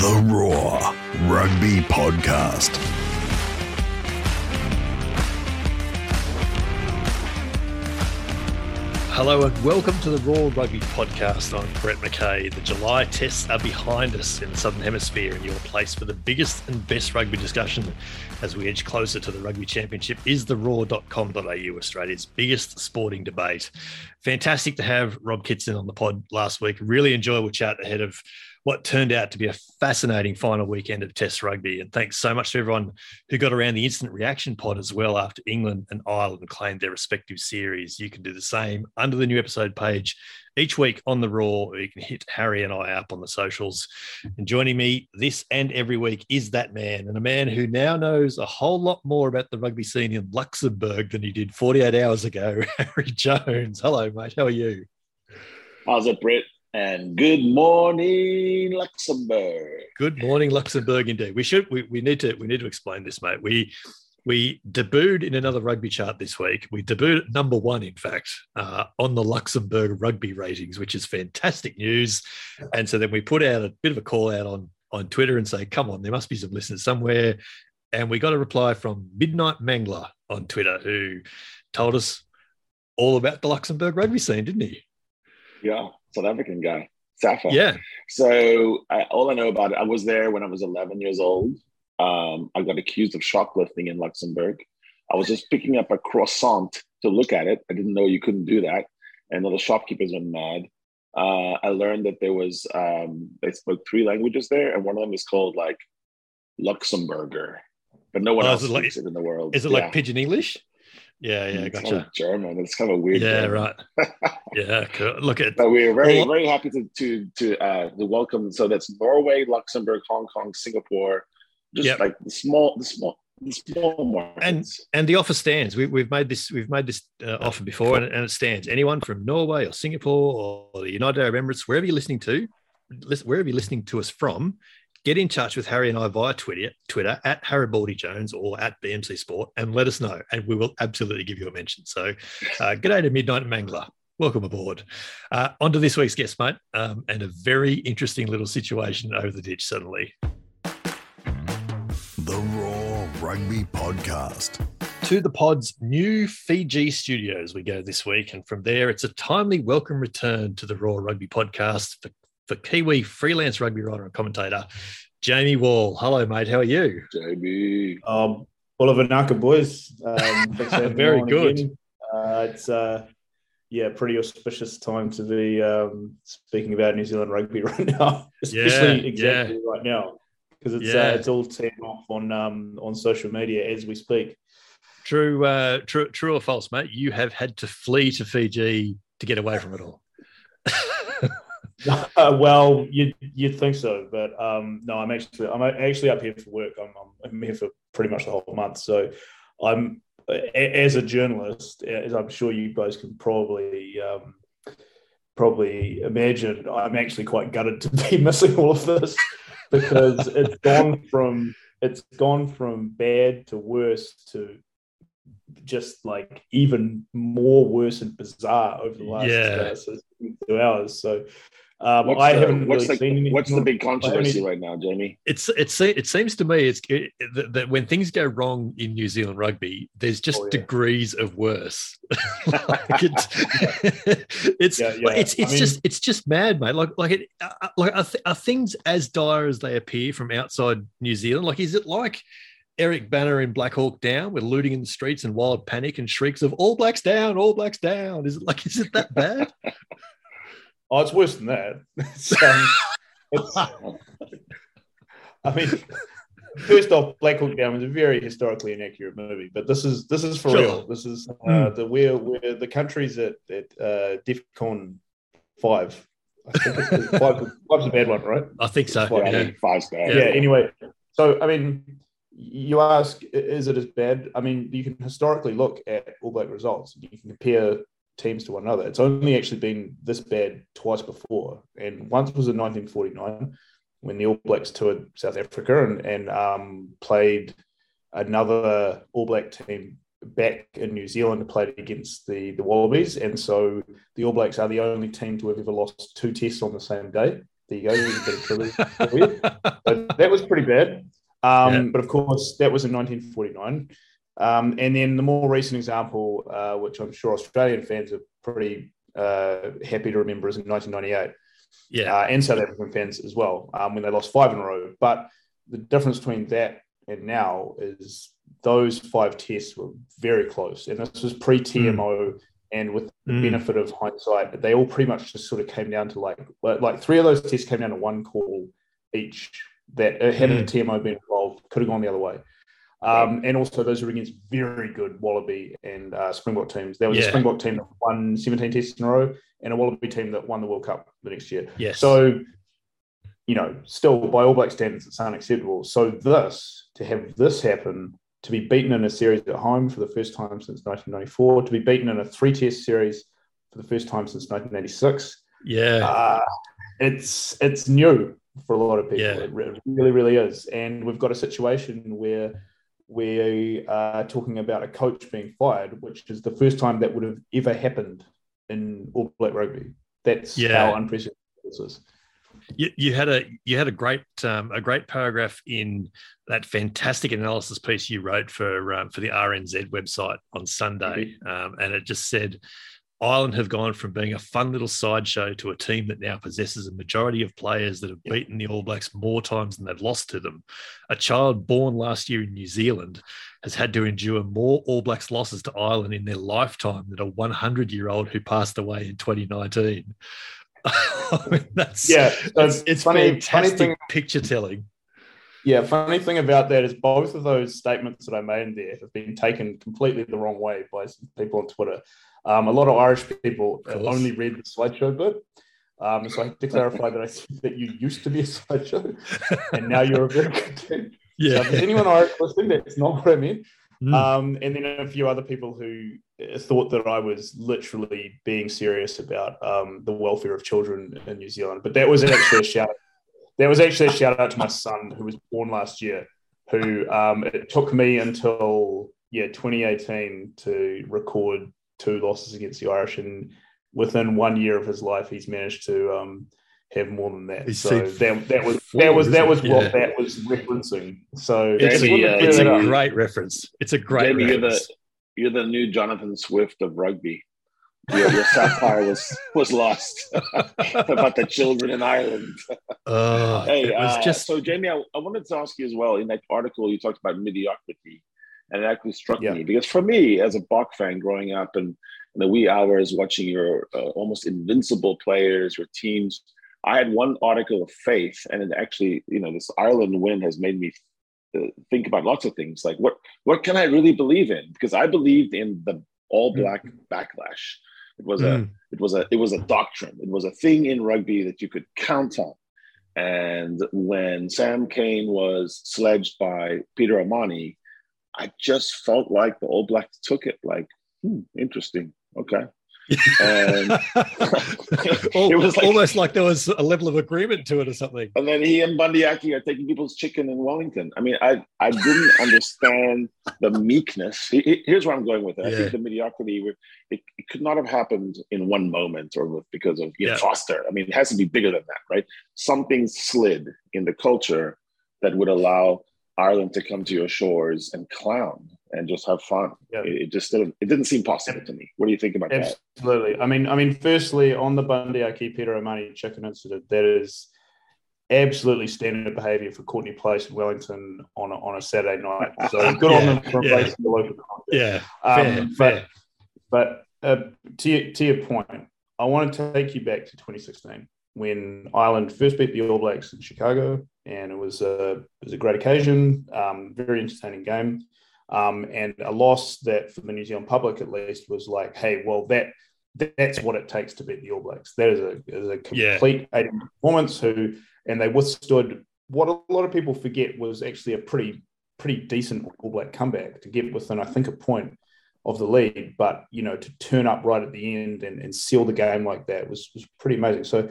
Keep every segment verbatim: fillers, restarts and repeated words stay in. The Roar Rugby Podcast. Hello and welcome to the Roar Rugby Podcast. I'm Brett McKay. The July tests are behind us in the Southern Hemisphere, and your place for the biggest and best rugby discussion as we edge closer to the Rugby Championship is the roar dot com dot a u, Australia's biggest sporting debate. Fantastic to have Rob Kitson on the pod last week. Really enjoyable chat ahead of what turned out to be a fascinating final weekend of Test rugby. And thanks so much to everyone who got around the instant reaction pod as well after England and Ireland claimed their respective series. You can do the same under the new episode page each week on The Roar, or you can hit Harry and I up on the socials. And joining me this and every week is that man, and a man who now knows a whole lot more about the rugby scene in Luxembourg than he did forty-eight hours ago, Harry Jones. Hello, mate. How are you? How's it, Brett? And good morning, Luxembourg. Good morning, Luxembourg. Indeed, we should we, we need to we need to explain this, mate. We we debuted in another rugby chart this week. We debuted at number one, in fact, uh, on the Luxembourg rugby ratings, which is fantastic news. And so then we put out a bit of a call out on on Twitter and say, "Come on, there must be some listeners somewhere." And we got a reply from Midnight Mangler on Twitter, who told us all about the Luxembourg rugby scene, didn't he? Yeah. South African guy, Safa. Yeah. So I, all I know about it, I was there when I was eleven years old. Um, I got accused of shoplifting in Luxembourg. I was just picking up a croissant to look at it. I didn't know you couldn't do that. And all the shopkeepers went mad. Uh, I learned that there was, um, they spoke three languages there. And one of them is called like Luxemburger. But no one oh, else speaks it, like, it in the world. Is it yeah. like Pidgin English? Yeah, yeah, it's gotcha. Like German. It's kind of weird. Yeah, game. Right. Yeah, cool. Look at. But we're very, well, very happy to to to, uh, to welcome. So that's Norway, Luxembourg, Hong Kong, Singapore, just yep. like the small, the small, the small markets. And and the offer stands. We, we've made this. We've made this uh, offer before, and, and it stands. Anyone from Norway or Singapore or the United Arab Emirates, wherever you're listening to, listen, wherever you're listening to us from. Get in touch with Harry and I via Twitter, Twitter at Haribaldi Jones or at B M C Sport, and let us know, and we will absolutely give you a mention. So uh, g'day to Midnight Mangler. Welcome aboard. Uh, on to this week's guest, mate, um, and a very interesting little situation over the ditch suddenly. The Roar Rugby Podcast. To the pod's new Fiji studios we go this week, and from there it's a timely welcome return to the Roar Rugby Podcast for for Kiwi freelance rugby writer and commentator, Jamie Wall. Hello, mate. How are you? Jamie. Um, Oliver Naka, boys. Um, very good. Uh, it's, uh, yeah, pretty auspicious time to be um, speaking about New Zealand rugby right now, especially yeah, exactly yeah. right now, because it's yeah. uh, it's all tearing off on um, on social media as we speak. True, uh, true, true or false, mate? You have had to flee to Fiji to get away from it all. Uh, well, you'd, you'd think so, but um, no, I'm actually I'm actually up here for work. I'm, I'm here for pretty much the whole month. So I'm, as a journalist, as I'm sure you guys can probably um, probably imagine, I'm actually quite gutted to be missing all of this because it's gone from it's gone from bad to worse to just like even more worse and bizarre over the last yeah. uh, two hours. So. Um, what's I the, haven't what's really the, seen anything. What's the big controversy right now, Jamie? It's it's it seems to me it's it, that, that when things go wrong in New Zealand rugby, there's just oh, yeah. degrees of worse. like it's it's yeah, yeah. it's, it's I mean, just it's just mad, mate. Like like it uh, like are, th- are things as dire as they appear from outside New Zealand? Like is it like Eric Banner in Black Hawk Down with looting in the streets and wild panic and shrieks of "All Blacks down, All Blacks down"? Is it like is it that bad? Oh, it's worse than that. It's, um, it's, I mean, first off, Black Hawk Down was a very historically inaccurate movie, but this is this is for sure. real. This is uh, mm. the where where the country's at, at uh, DEFCON five. I think it's, five. Five's a bad one, right? I think so. Five, yeah. Five's bad. Yeah. yeah. Anyway, so I mean, you ask, is it as bad? I mean, you can historically look at All Black results. You can compare teams to one another. It's only actually been this bad twice before, and once was in nineteen forty-nine when the All Blacks toured South Africa and, and um, played another All Black team back in New Zealand to play against the, the Wallabies, and so the All Blacks are the only team to have ever lost two tests on the same day. there you go, you get a chili. But that was pretty bad. Um, yeah. But of course, that was in nineteen forty-nine. Um, and then the more recent example, uh, which I'm sure Australian fans are pretty uh, happy to remember, is in nineteen ninety-eight. Yeah, uh, and South African fans as well, um, when they lost five in a row. But the difference between that and now is those five tests were very close. And this was pre-T M O, mm. and with the mm. benefit of hindsight, they all pretty much just sort of came down to like, like three of those tests came down to one call each that had mm. a T M O been involved, could have gone the other way. Um, and also those were against very good Wallaby and uh, Springbok teams. There was yeah. a Springbok team that won seventeen tests in a row and a Wallaby team that won the World Cup the next year. Yes. So, you know, still by All Black standards, it's unacceptable. So this, to have this happen, to be beaten in a series at home for the first time since nineteen ninety-four, to be beaten in a three-test series for the first time since nineteen eighty-six. Yeah. Uh, it's, it's new for a lot of people. Yeah. It really, really is. And we've got a situation where we are talking about a coach being fired, which is the first time that would have ever happened in All Black rugby. That's yeah. how unprecedented this is. You, you had a you had a great um, a great paragraph in that fantastic analysis piece you wrote for um, for the R N Z website on Sunday, mm-hmm. um, and it just said, Ireland have gone from being a fun little sideshow to a team that now possesses a majority of players that have beaten the All Blacks more times than they've lost to them. A child born last year in New Zealand has had to endure more All Blacks losses to Ireland in their lifetime than a one hundred-year-old who passed away in twenty nineteen. I mean, that's, yeah, that's it's funny, fantastic funny thing, picture telling. Yeah, funny thing about that is both of those statements that I made in there have been taken completely the wrong way by some people on Twitter. Um, a lot of Irish people have only read the slideshow bit. Um, so I have to clarify that I said that you used to be a slideshow and now you're a very good team. Yeah. So if anyone Irish listening, that's not what I meant. Mm. Um, and then a few other people who thought that I was literally being serious about um, the welfare of children in New Zealand. But that was actually a shout out. That was actually a shout out to my son who was born last year, who um, it took me until, yeah, twenty eighteen to record two losses against the Irish, and within one year of his life, he's managed to um, have more than that. He's so that, that was four, that was that was what yeah. that was referencing. So it's, a, uh, it's a great reference. It's a great Jamie, reference. You're the, you're the new Jonathan Swift of rugby. Your, your satire was was lost about the children in Ireland. Uh, hey, it was uh, just... so Jamie, I, I wanted to ask you as well. In that article, you talked about mediocrity. And it actually struck yeah. me because for me, as a Bok fan growing up and in the wee hours watching your uh, almost invincible players, your teams, I had one article of faith. And it actually, you know, this Ireland win has made me uh, think about lots of things. Like what, what can I really believe in? Because I believed in the All Black mm. backlash. It was mm. a, it was a, it was a doctrine. It was a thing in rugby that you could count on. And when Sam Cane was sledged by Peter O'Mahony, I just felt like the All Blacks took it like, hmm, interesting. Okay. And it was like, almost like there was a level of agreement to it or something. And then he and Bundyaki are taking people's chicken in Wellington. I mean, I, I didn't understand the meekness. Here's where I'm going with it. I yeah. think the mediocrity, it, it could not have happened in one moment or with because of Ian yeah. Foster. I mean, it has to be bigger than that, right? Something slid in the culture that would allow Ireland to come to your shores and clown and just have fun. Yeah. It, it just didn't. It didn't seem possible to me. What do you think about Absolutely. that? Absolutely. I mean, I mean. Firstly, on the Bundyaki Peter O'Mahony chicken incident, that is absolutely standard behaviour for Courtenay Place in Wellington on a, on a Saturday night. So good yeah, on them for replacing yeah. the local content. Yeah, fair, um, but fair. but uh, to your, to your point, I want to take you back to twenty sixteen. When Ireland first beat the All Blacks in Chicago, and it was a it was a great occasion, um, very entertaining game, um, and a loss that for the New Zealand public at least was like, hey, well that that's what it takes to beat the All Blacks. That is a is a complete yeah. eighty performance. Who and they withstood what a lot of people forget was actually a pretty pretty decent All Black comeback to get within, I think, a point of the lead. But you know, to turn up right at the end and, and seal the game like that was was pretty amazing. So,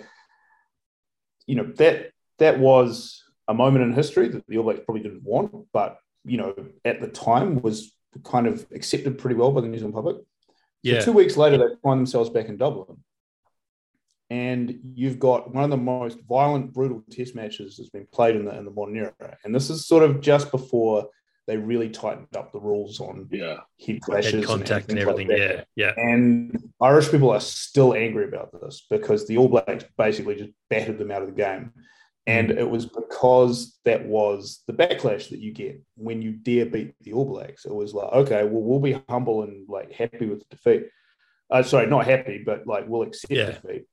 you know, that that was a moment in history that the All Blacks probably didn't want, but, you know, at the time was kind of accepted pretty well by the New Zealand public. Yeah. So two weeks later, they find themselves back in Dublin. and you've got one of the most violent, brutal test matches that's been played in the in the modern era. And this is sort of just before they really tightened up the rules on yeah. head clashes, head contact, and, and everything. Like yeah, yeah. And Irish people are still angry about this because the All Blacks basically just battered them out of the game. And it was because that was the backlash that you get when you dare beat the All Blacks. It was like, okay, well, we'll be humble and like happy with the defeat. Uh, sorry, not happy, but like we'll accept yeah. defeat.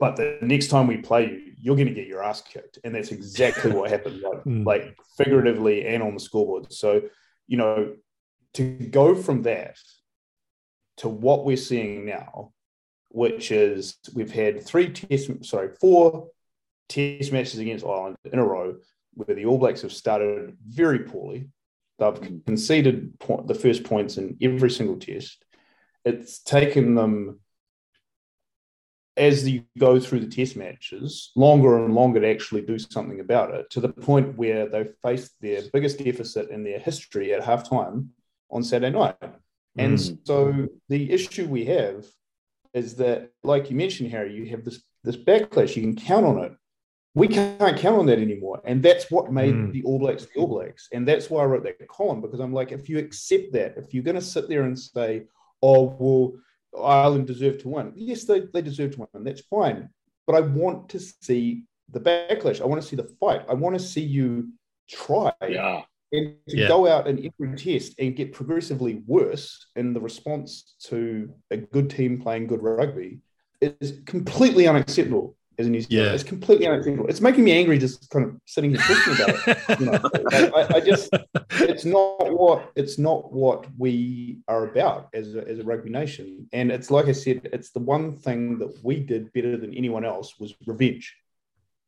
But the next time we play you, you're going to get your ass kicked. And that's exactly what happened, like, mm. like figuratively and on the scoreboard. So, you know, to go from that to what we're seeing now, which is we've had three test, sorry, four test matches against Ireland in a row where the All Blacks have started very poorly. They've conceded po- the first points in every single test. It's taken them, as you go through the test matches, longer and longer to actually do something about it, to the point where they faced their biggest deficit in their history at halftime on Saturday night. And mm. so the issue we have is that, like you mentioned, Harry, you have this, this backlash. You can count on it. We can't count on that anymore. And that's what made mm. the All Blacks the All Blacks. And that's why I wrote that column, because I'm like, if you accept that, if you're going to sit there and say, oh, well, Ireland deserve to win. Yes, they, they deserve to win. That's fine. But I want to see the backlash. I want to see the fight. I want to see you try yeah. and to yeah. go out and every test and get progressively worse in the response to a good team playing good rugby. It's completely unacceptable as a New Zealander. Yeah. It's completely unacceptable. It's making me angry just kind of sitting here talking about it. You know, like, I, I just, it's not what it's not what we are about as a, as a rugby nation. And it's like I said, it's the one thing that we did better than anyone else was revenge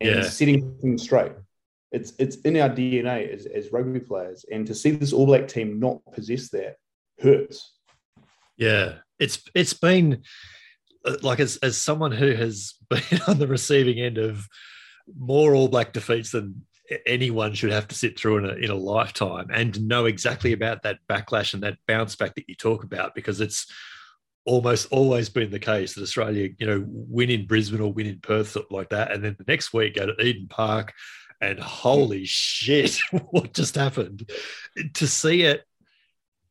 and yeah. setting things straight. It's it's in our D N A as, as rugby players, and to see this All Black team not possess that hurts. Yeah, it's it's been. Like as as someone who has been on the receiving end of more All Black defeats than anyone should have to sit through in a in a lifetime, and know exactly about that backlash and that bounce back that you talk about, because it's almost always been the case that Australia, you know, win in Brisbane or win in Perth, something like that, and then the next week go to Eden Park, and holy shit, what just happened? To see it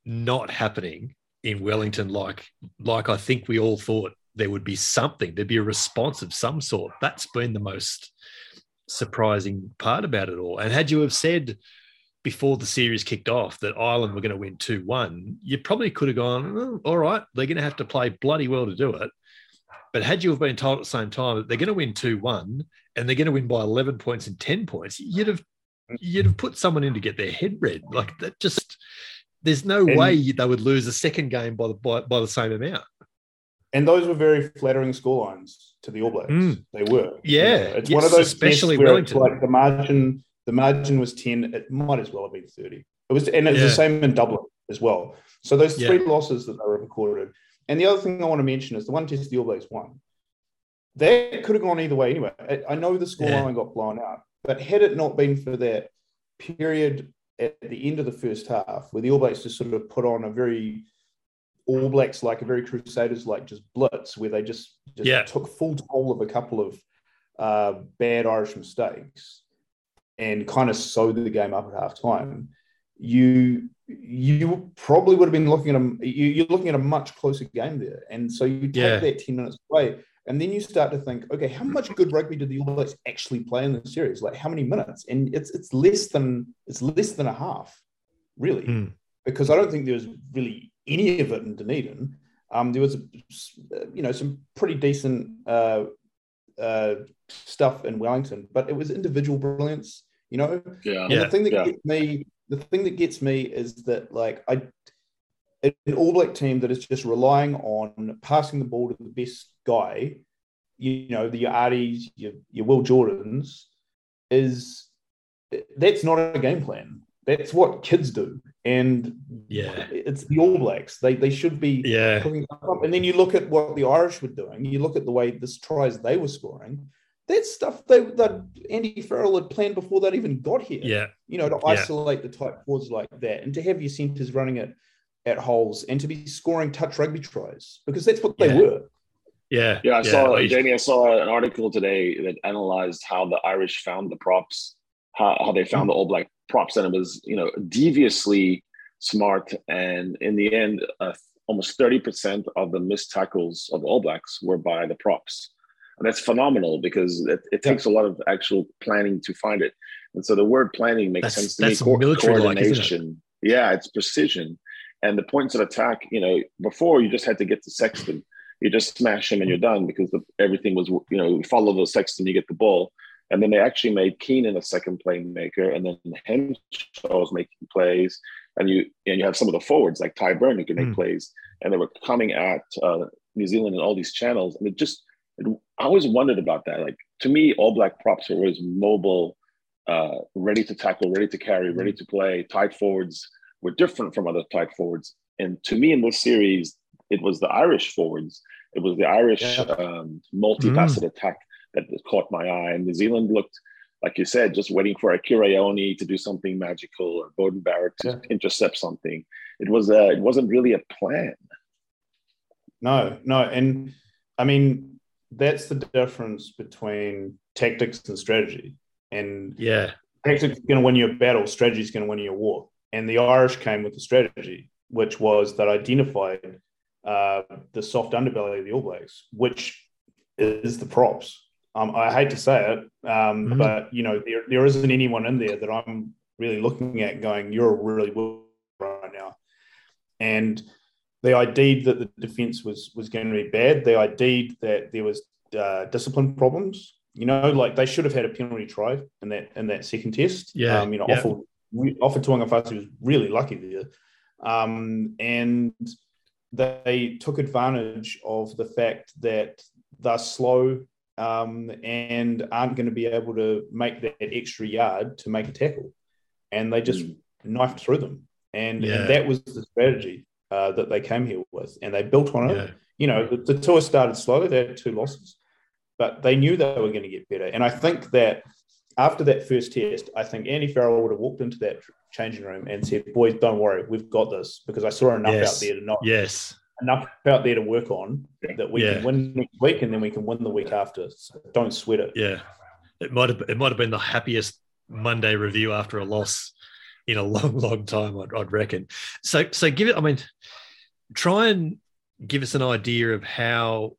not happening in Wellington, like like I think we all thought. There would be something, there'd be a response of some sort. That's been the most surprising part about it all. And had you have said before the series kicked off that Ireland were going to win two one, you probably could have gone, oh, all right, they're going to have to play bloody well to do it. But had you have been told at the same time that they're going to win two one and they're going to win by eleven points and ten points, you'd have you'd have put someone in to get their head read. Like that just, there's no and- way they would lose a second game by the by, by the same amount. And those were very flattering scorelines to the All Blacks. Mm. They were. Yeah. You know, it's yes, one of those, especially where it's like the margin, the margin was ten. It might as well have been thirty. It was, and it was yeah. the same in Dublin as well. So those three yeah. losses that they were recorded. And the other thing I want to mention is the one test the All Blacks won. That could have gone either way anyway. I, I know the scoreline yeah. got blown out, but had it not been for that period at the end of the first half where the All Blacks just sort of put on a very All Blacks, like a very Crusaders, like just blitz, where they just, just yeah. took full toll of a couple of uh, bad Irish mistakes and kind of sewed the game up at halftime. You you probably would have been looking at a you, you're looking at a much closer game there, and so you take yeah. that ten minutes away, and then you start to think, okay, how much good rugby did the All Blacks actually play in the series? Like how many minutes? And it's it's less than it's less than a half, really, mm. because I don't think there was really any of it in Dunedin. Um, there was, you know, some pretty decent uh, uh, stuff in Wellington, but it was individual brilliance, you know. Yeah. And yeah. the thing that yeah. gets me, the thing that gets me is that, like, I an All Black team that is just relying on passing the ball to the best guy, you know, the Arties, your your Will Jordans, is that's not a game plan. That's what kids do. And yeah, it's the All Blacks. They they should be yeah. cooking up. And then you look at what the Irish were doing. You look at the way this tries they were scoring. That stuff they that Andy Farrell had planned before that even got here. Yeah, you know, to isolate yeah. the tight fours like that, and to have your centres running it at holes, and to be scoring touch rugby tries, because that's what they yeah. were. Yeah. Yeah, I yeah, saw, like, Jamie, I saw an article today that analyzed how the Irish found the props, how, how they found the All Black props, and it was, you know, deviously smart. And in the end, uh, almost thirty percent of the missed tackles of the All Blacks were by the props. And that's phenomenal, because it, it takes yeah. a lot of actual planning to find it. And so the word planning makes that's, sense to that's me. Co- coordination. Like, it? Yeah, it's precision. And the points of attack, you know, before you just had to get to Sexton. You just smash him and you're done, because the, everything was, you know, follow the Sexton, you get the ball. And then they actually made Keenan a second playmaker, and then Henshaw was making plays. And you and you have some of the forwards, like Tadhg Beirne, who can make mm. plays. And they were coming at uh, New Zealand in all these channels. And it just, it, I always wondered about that. Like, to me, All Black props are always mobile, uh, ready to tackle, ready to carry, ready to play. Tight forwards were different from other tight forwards. And to me, in this series, it was the Irish forwards. It was the Irish yeah. um, multi-faceted mm. attack that caught my eye. And New Zealand looked, like you said, just waiting for Akira Ioane to do something magical, or Beauden Barrett to yeah. intercept something. It was a, it wasn't really a plan. No, no. And, I mean, that's the difference between tactics and strategy. And yeah, tactics is going to win you a battle. Strategy is going to win you a war. And the Irish came with the strategy, which was that identified Uh, the soft underbelly of the All Blacks, which is the props. Um, I hate to say it, um, mm-hmm. but, you know, there, there isn't anyone in there that I'm really looking at going, you're really good right now. And they ID'd that the defence was was going to be bad. They ID'd that there was uh, discipline problems. You know, like, they should have had a penalty try in that in that second test. Yeah, um, you know, yeah. Offa Tuanga Fassi was really lucky there. Um, and... They took advantage of the fact that they're slow um, and aren't going to be able to make that extra yard to make a tackle. And they just mm. knifed through them. And, yeah. and that was the strategy uh, that they came here with. And they built on it. Yeah. You know, the, the tour started slowly. They had two losses. But they knew they were going to get better. And I think that after that first test, I think Andy Farrell would have walked into that changing room and said, boys, don't worry, we've got this, because I saw enough yes. out there to not yes. enough out there to work on that we yeah. can win next week, and then we can win the week after. So don't sweat it. Yeah. It might have it might have been the happiest Monday review after a loss in a long, long time, I'd, I'd reckon. So so give it I mean, try and give us an idea of how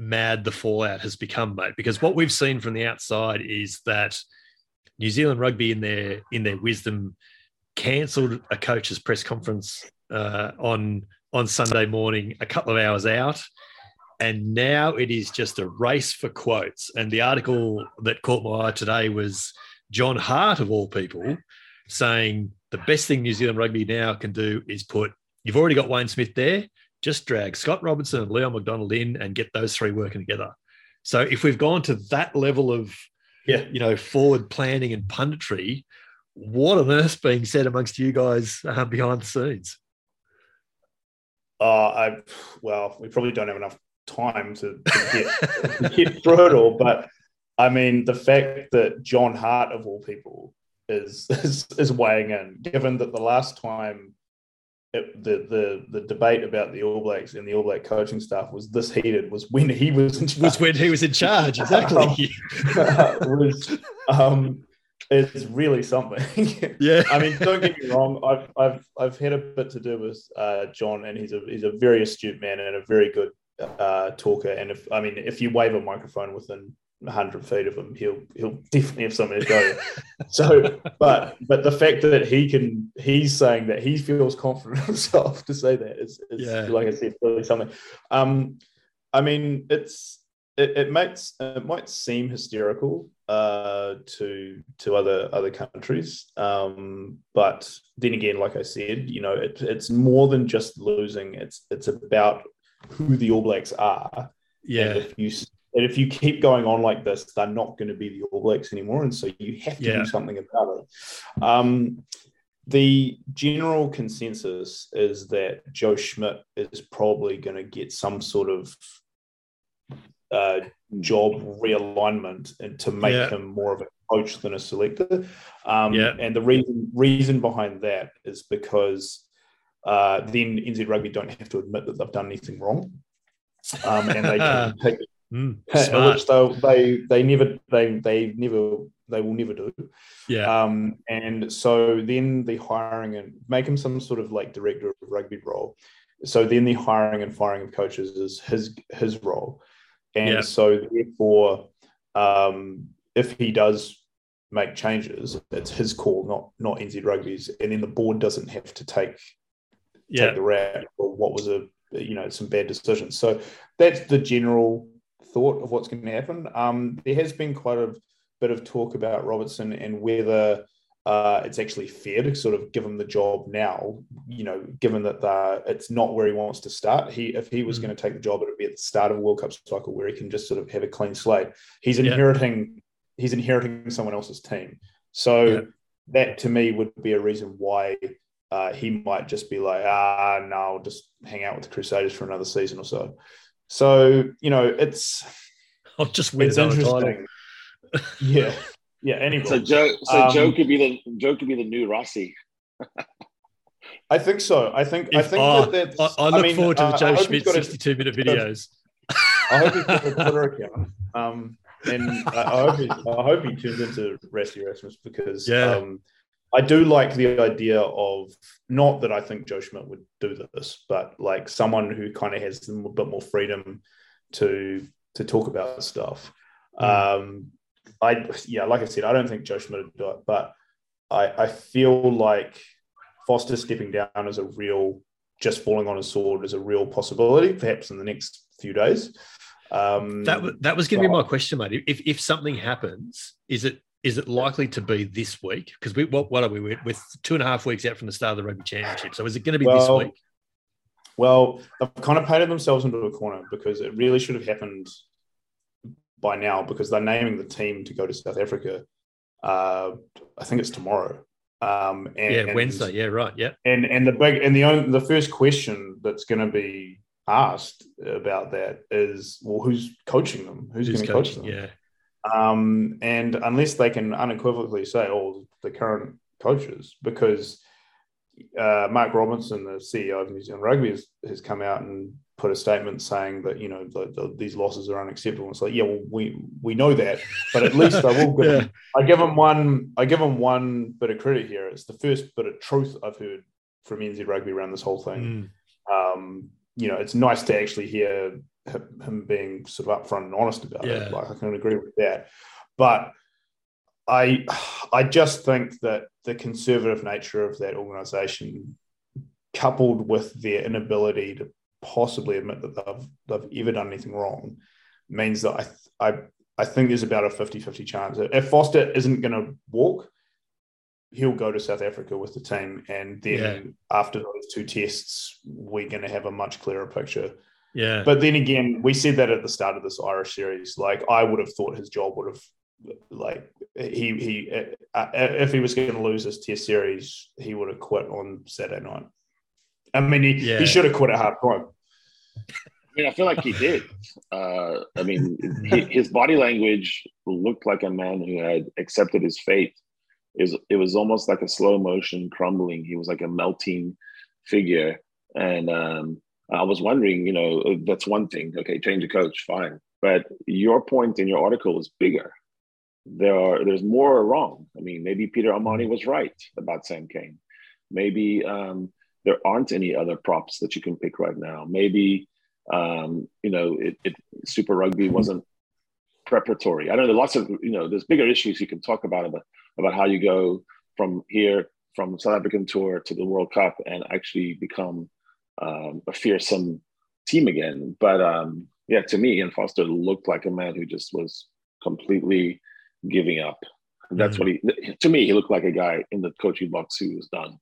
mad the fallout has become, mate, because what we've seen from the outside is that New Zealand Rugby, in their in their wisdom, cancelled a coach's press conference uh, on on Sunday morning, a couple of hours out, and now it is just a race for quotes. And the article that caught my eye today was John Hart, of all people, saying the best thing New Zealand Rugby now can do is put, you've already got Wayne Smith there, just drag Scott Robertson and Leon McDonald in and get those three working together. So if we've gone to that level of Yeah, you know, forward planning and punditry, what on earth's being said amongst you guys uh, behind the scenes? Uh, I well, we probably don't have enough time to, to, get, to get through it all. But I mean, the fact that John Hart, of all people, is is, is weighing in, given that the last time it, the the the debate about the All Blacks and the All Black coaching staff was this heated was when he was in charge. Was when he was in charge, exactly. was, um, it's really something. Yeah, I mean, don't get me wrong. I've I've I've had a bit to do with uh, John, and he's a he's a very astute man and a very good uh, talker. And if I mean, if you wave a microphone within one hundred feet of him, he'll he'll definitely have something to go. So, but but the fact that he can, he's saying that he feels confident himself to say that is, is yeah. like I said, really something. Um, I mean, it's it, it makes it might seem hysterical uh, to to other other countries, um, but then again, like I said, you know, it, it's more than just losing. It's it's about who the All Blacks are. Yeah, and if you. And if you keep going on like this, they're not going to be the All Blacks anymore. And so you have to yeah. do something about it. Um, the general consensus is that Joe Schmidt is probably going to get some sort of uh, job realignment and to make yeah. him more of a coach than a selector. Um, yeah. And the reason, reason behind that is because uh, then N Z Rugby don't have to admit that they've done anything wrong. um, and they can take it, mm, which they they never they they never they will never do. Yeah. Um, and so then the hiring and make him some sort of like director of rugby role. So then the hiring and firing of coaches is his his role, and yeah. so therefore, um, if he does make changes, it's his call, not not N Z Rugby's, and then the board doesn't have to take yeah. take the rap or what was a you know some bad decisions. So that's the general thought of what's going to happen. Um, there has been quite a bit of talk about Robertson and whether uh, it's actually fair to sort of give him the job now, you know, given that the, it's not where he wants to start. He, if he was mm. going to take the job, it would be at the start of a World Cup cycle where he can just sort of have a clean slate. He's inheriting yeah. he's inheriting someone else's team. So yeah. that to me would be a reason why uh, he might just be like, ah, no, I'll just hang out with the Crusaders for another season or so. So, you know, it's I'll just win it's interesting. Time. Yeah. Yeah, anyway. So Joe, so um, Joe could be the Joe could be the new Rassie. I think so. I think if, I think oh, that that's, I, I look I mean, forward to the Joe Schmidt sixty-two minute videos. I hope he's got a Twitter account. Um, and I, I hope he, I hope he turns into Rassie Erasmus because yeah. um, I do like the idea of not that I think Joe Schmidt would do this, but like someone who kind of has a bit more freedom to to talk about stuff. Mm. Um, I yeah, like I said, I don't think Joe Schmidt would do it, but I, I feel like Foster stepping down is a real, just falling on his sword is a real possibility, perhaps in the next few days. Um, that was that was going to be my question, mate. If if something happens, is it is it likely to be this week? Because we what what are we we're, we're two and a half weeks out from the start of the rugby championship, so is it going to be well, this week? Well, they've kind of painted themselves into a corner because it really should have happened by now, because they're naming the team to go to South Africa. Uh, I think it's tomorrow. Um, and, yeah, Wednesday. And, yeah, right. Yeah. And and the big and the only, the first question that's going to be asked about that is, well, who's coaching them? Who's, who's going to coach them? Yeah. Um, and unless they can unequivocally say, oh, the current coaches, because uh, Mark Robinson, the C E O of New Zealand Rugby, has, has come out and put a statement saying that, you know, the, the, these losses are unacceptable. It's like, yeah, well, we we know that, but at least I will give yeah. them, I give them one I give them one bit of credit here. It's the first bit of truth I've heard from N Z Rugby around this whole thing. Mm. Um, you know, it's nice to actually hear him being sort of upfront and honest about yeah. it. Like I can agree with that, but I I just think that the conservative nature of that organisation, coupled with their inability to possibly admit that they've, they've ever done anything wrong, means that I th- I I think there's about a fifty-fifty chance. If Foster isn't going to walk, he'll go to South Africa with the team, and then yeah. after those two tests, we're going to have a much clearer picture. Yeah. But then again, we said that at the start of this Irish series. Like I would have thought his job would have, like he he uh, if he was going to lose this test series, he would have quit on Saturday night. I mean, he, yeah. he should have quit at half time. I mean, I feel like he did. Uh, I mean, he, his body language looked like a man who had accepted his fate. It was, it was almost like a slow motion crumbling. He was like a melting figure. And um, I was wondering, you know, that's one thing. Okay, change the coach, fine. But your point in your article is bigger. There are, there's more wrong. I mean, maybe Peter O'Mahony was right about Sam Cane. Maybe... Um, there aren't any other props that you can pick right now. Maybe, um, you know, it, it, Super Rugby wasn't preparatory. I don't know, lots of, you know, there's bigger issues you can talk about, about, about how you go from here, from South African tour to the World Cup and actually become um, a fearsome team again. But um, yeah, to me, Ian Foster looked like a man who just was completely giving up. That's mm-hmm. what he, to me, he looked like a guy in the coaching box who was done.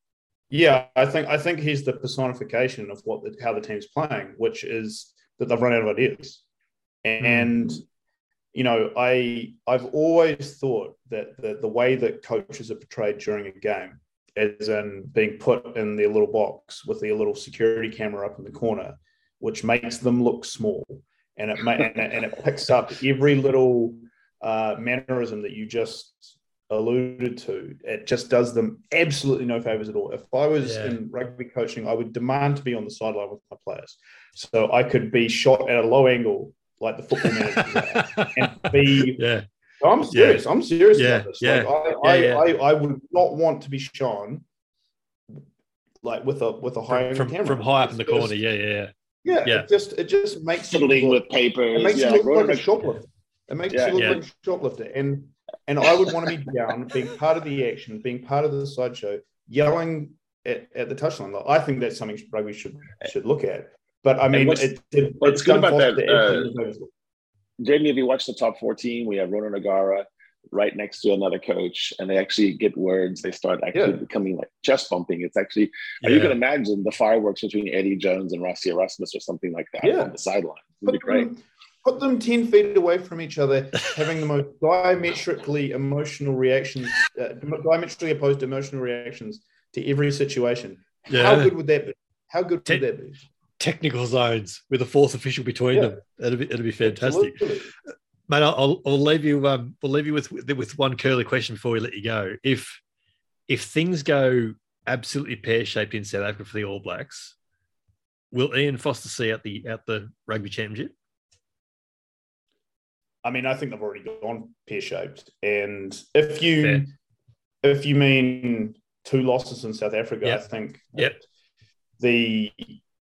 Yeah, I think I think he's the personification of what the, how the team's playing, which is that they've run out of ideas. And mm. you know, I I've always thought that the, the way that coaches are portrayed during a game, as in being put in their little box with their little security camera up in the corner, which makes them look small, and it may, and, it, and it picks up every little uh, mannerism that you just alluded to, it just does them absolutely no favours at all. If I was yeah. in rugby coaching, I would demand to be on the sideline with my players, so I could be shot at a low angle like the football manager and be. Yeah. I'm serious. Yeah. I'm serious yeah. about this. Yeah. Like, I, yeah, I, yeah. I, I would not want to be shown like with a with a high from, camera from high up in the corner. Just, yeah, yeah, yeah. Yeah. It just it just makes you look with papers. It makes yeah, you look like, like a shoplifter. It makes yeah, you look yeah. like a shoplifter, and. And I would want to be down, being part of the action, being part of the sideshow, yelling at, at the touchline. Like, I think that's something rugby should should look at. But I mean, what's, it, it, what's it's good about that. Uh, Jamie, if you watch the top fourteen, we have Ronan O'Gara right next to another coach, and they actually get words. They start actually yeah. becoming like chest bumping. It's actually, yeah. you can imagine the fireworks between Eddie Jones and Rassie Erasmus or something like that yeah. on the sideline. It would be great. Um, Put them ten feet away from each other, having the most diametrically emotional reactions, uh, diametrically opposed emotional reactions to every situation. Yeah. How good would that be? How good Te- would that be? Technical zones with a fourth official between yeah. them. It'll be it'll be fantastic. Absolutely. Mate, I'll I'll leave you. Um, we'll leave you with with one curly question before we let you go. If if things go absolutely pear shaped in South Africa for the All Blacks, will Ian Foster see out the out the rugby championship? I mean, I think they've already gone pear-shaped. And if you Fair. if you mean two losses in South Africa, yep. I think yep. the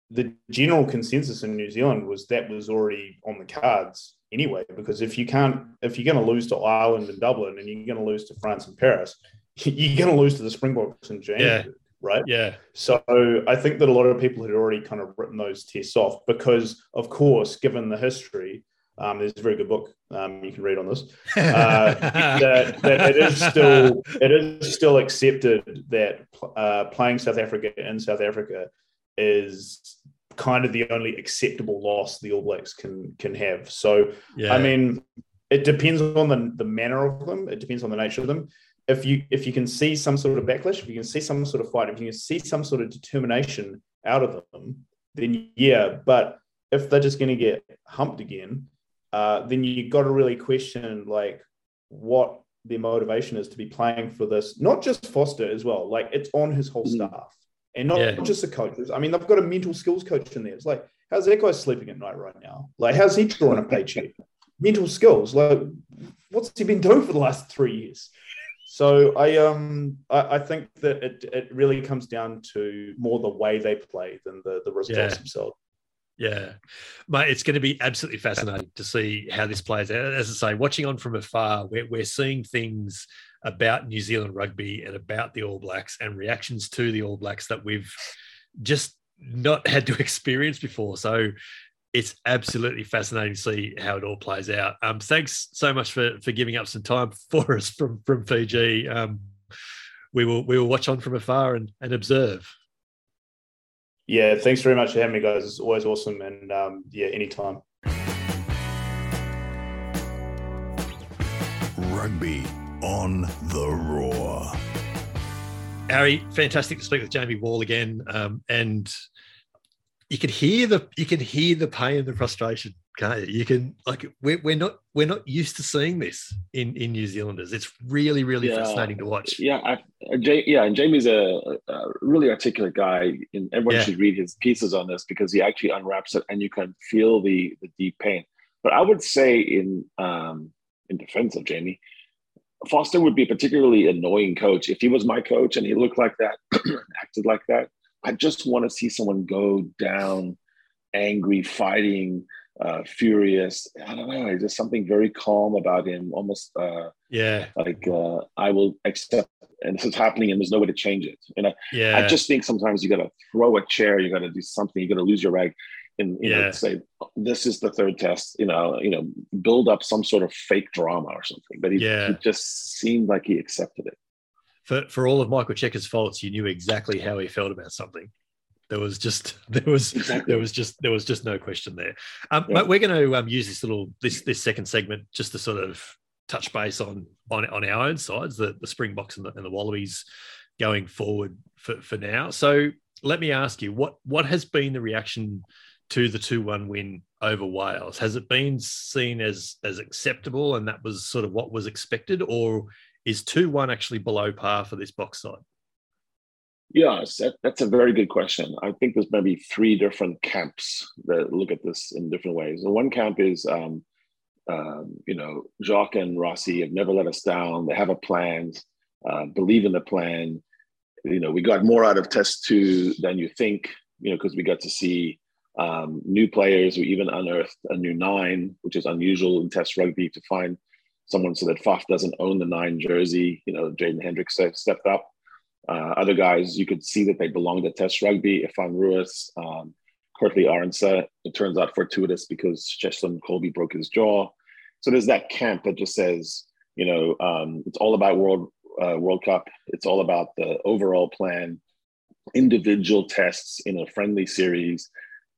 the general consensus in New Zealand was that was already on the cards anyway, because if you can't if you're gonna lose to Ireland and Dublin and you're gonna lose to France and Paris, you're gonna lose to the Springboks in January, yeah. right? Yeah. So I think that a lot of people had already kind of written those tests off because, of course, given the history. Um, there's a very good book um, you can read on this. Uh, that, that it is still it is still accepted that uh, playing South Africa in South Africa is kind of the only acceptable loss the All Blacks can can have. So yeah. I mean, it depends on the, the manner of them. It depends on the nature of them. If you if you can see some sort of backlash, if you can see some sort of fight, if you can see some sort of determination out of them, then yeah. But if they're just going to get humped again. Uh, then you've got to really question like what their motivation is to be playing for this, not just Foster as well. Like it's on his whole staff and not yeah. just the coaches. I mean, they've got a mental skills coach in there. It's like, how's that guy sleeping at night right now? Like, how's he drawing a paycheck? Mental skills. Like, what's he been doing for the last three years? So I um I, I think that it it really comes down to more the way they play than the, the results yeah. themselves. Yeah, mate, it's going to be absolutely fascinating to see how this plays out. As I say, watching on from afar, we're, we're seeing things about New Zealand rugby and about the All Blacks and reactions to the All Blacks that we've just not had to experience before. So it's absolutely fascinating to see how it all plays out. Um, thanks so much for for giving up some time for us from, from Fiji. Um, we will we will watch on from afar and, and observe. Yeah, thanks very much for having me, guys. It's always awesome. And um, yeah, anytime. Rugby on the Roar. Harry, fantastic to speak with Jamie Wall again. Um, and you can hear the you can hear the pain and the frustration, can't you? You can like we're we're not we're not used to seeing this in, in New Zealanders. It's really really yeah. fascinating to watch. Yeah, I, Jay, yeah, and Jamie's a, a really articulate guy, and everyone yeah. should read his pieces on this because he actually unwraps it, and you can feel the the deep pain. But I would say, in um, in defense of Jamie, Foster would be a particularly annoying coach if he was my coach and he looked like that, acted like that. I just want to see someone go down, angry, fighting, uh, furious. I don't know. There's something very calm about him, almost uh, yeah. like uh, I will accept and this is happening and there's no way to change it. You know, yeah. I just think sometimes you got to throw a chair, you got to do something, you got to lose your rag and you yeah. know, say, this is the third test, you know, you know, build up some sort of fake drama or something. But he, yeah. he just seemed like he accepted it. For for all of Michael Checker's faults, you knew exactly how he felt about something. There was just there was exactly. there was just there was just no question there. Um, yeah. But we're going to um, use this little this this second segment just to sort of touch base on on, on our own sides, the, the Springboks and the, and the Wallabies going forward for, for now. So let me ask you, what what has been the reaction to the two one win over Wales? Has it been seen as as acceptable, and that was sort of what was expected, or Is two one actually below par for this box side? Yes, that, that's a very good question. I think there's maybe three different camps that look at this in different ways. The one camp is, um, um, you know, Jacques and Rassie have never let us down. They have a plan, uh, believe in the plan. You know, we got more out of test two than you think, you know, because we got to see um, new players. We even unearthed a new nine, which is unusual in test rugby to find someone so that Faf doesn't own the nine jersey. You know, Jaden Hendricks stepped up. Uh, other guys, you could see that they belonged to test rugby. Ifan Ruiz, um, Courtenay Place, it turns out fortuitous because Cheslin Colby broke his jaw. So there's that camp that just says, you know, um, it's all about World uh, World Cup. It's all about the overall plan. Individual tests in a friendly series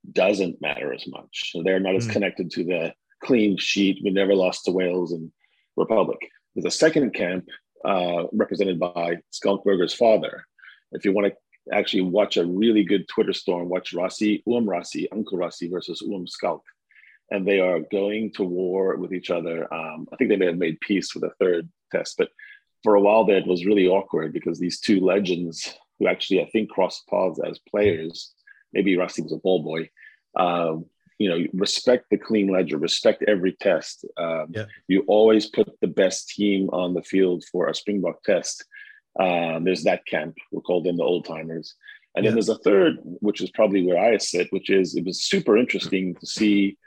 doesn't matter as much. So they're not mm. as connected to the clean sheet. We never lost to Wales and Republic. There's a second camp uh, represented by Skalkberger's father. If you want to actually watch a really good Twitter storm, watch Rassie, Uam Rassie, Uncle Rassie versus Uam Skalk. And they are going to war with each other. Um, I think they may have made peace with a third test, but for a while there, it was really awkward because these two legends who actually, I think, crossed paths as players, maybe Rassie was a ball boy, um, you know, respect the clean ledger, respect every test. Um, yeah. You always put the best team on the field for a Springbok test. Um, there's that camp. We'll call them the old timers. And yeah. then there's a third, which is probably where I sit, which is it was super interesting to see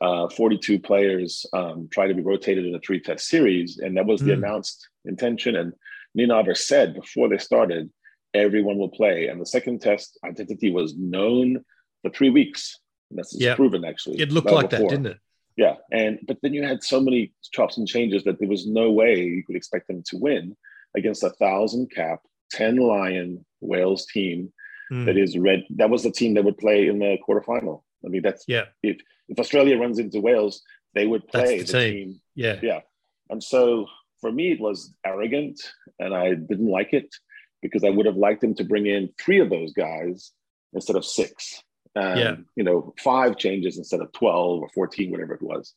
uh, forty-two players um, try to be rotated in a three test series. And that was mm. the announced intention. And Ninaver said before they started, everyone will play. And the second test identity was known for three weeks. And that's yeah. proven, actually. It looked like before. that, didn't it? Yeah. And but then you had so many chops and changes that there was no way you could expect them to win against a thousand cap, ten lion Wales team mm. that is red. That was the team that would play in the quarterfinal. I mean, that's yeah. if if Australia runs into Wales, they would play that's the, the team. team. Yeah. Yeah. And so for me, it was arrogant, and I didn't like it because I would have liked them to bring in three of those guys instead of six. Um, yeah. You know, five changes instead of twelve or fourteen, whatever it was.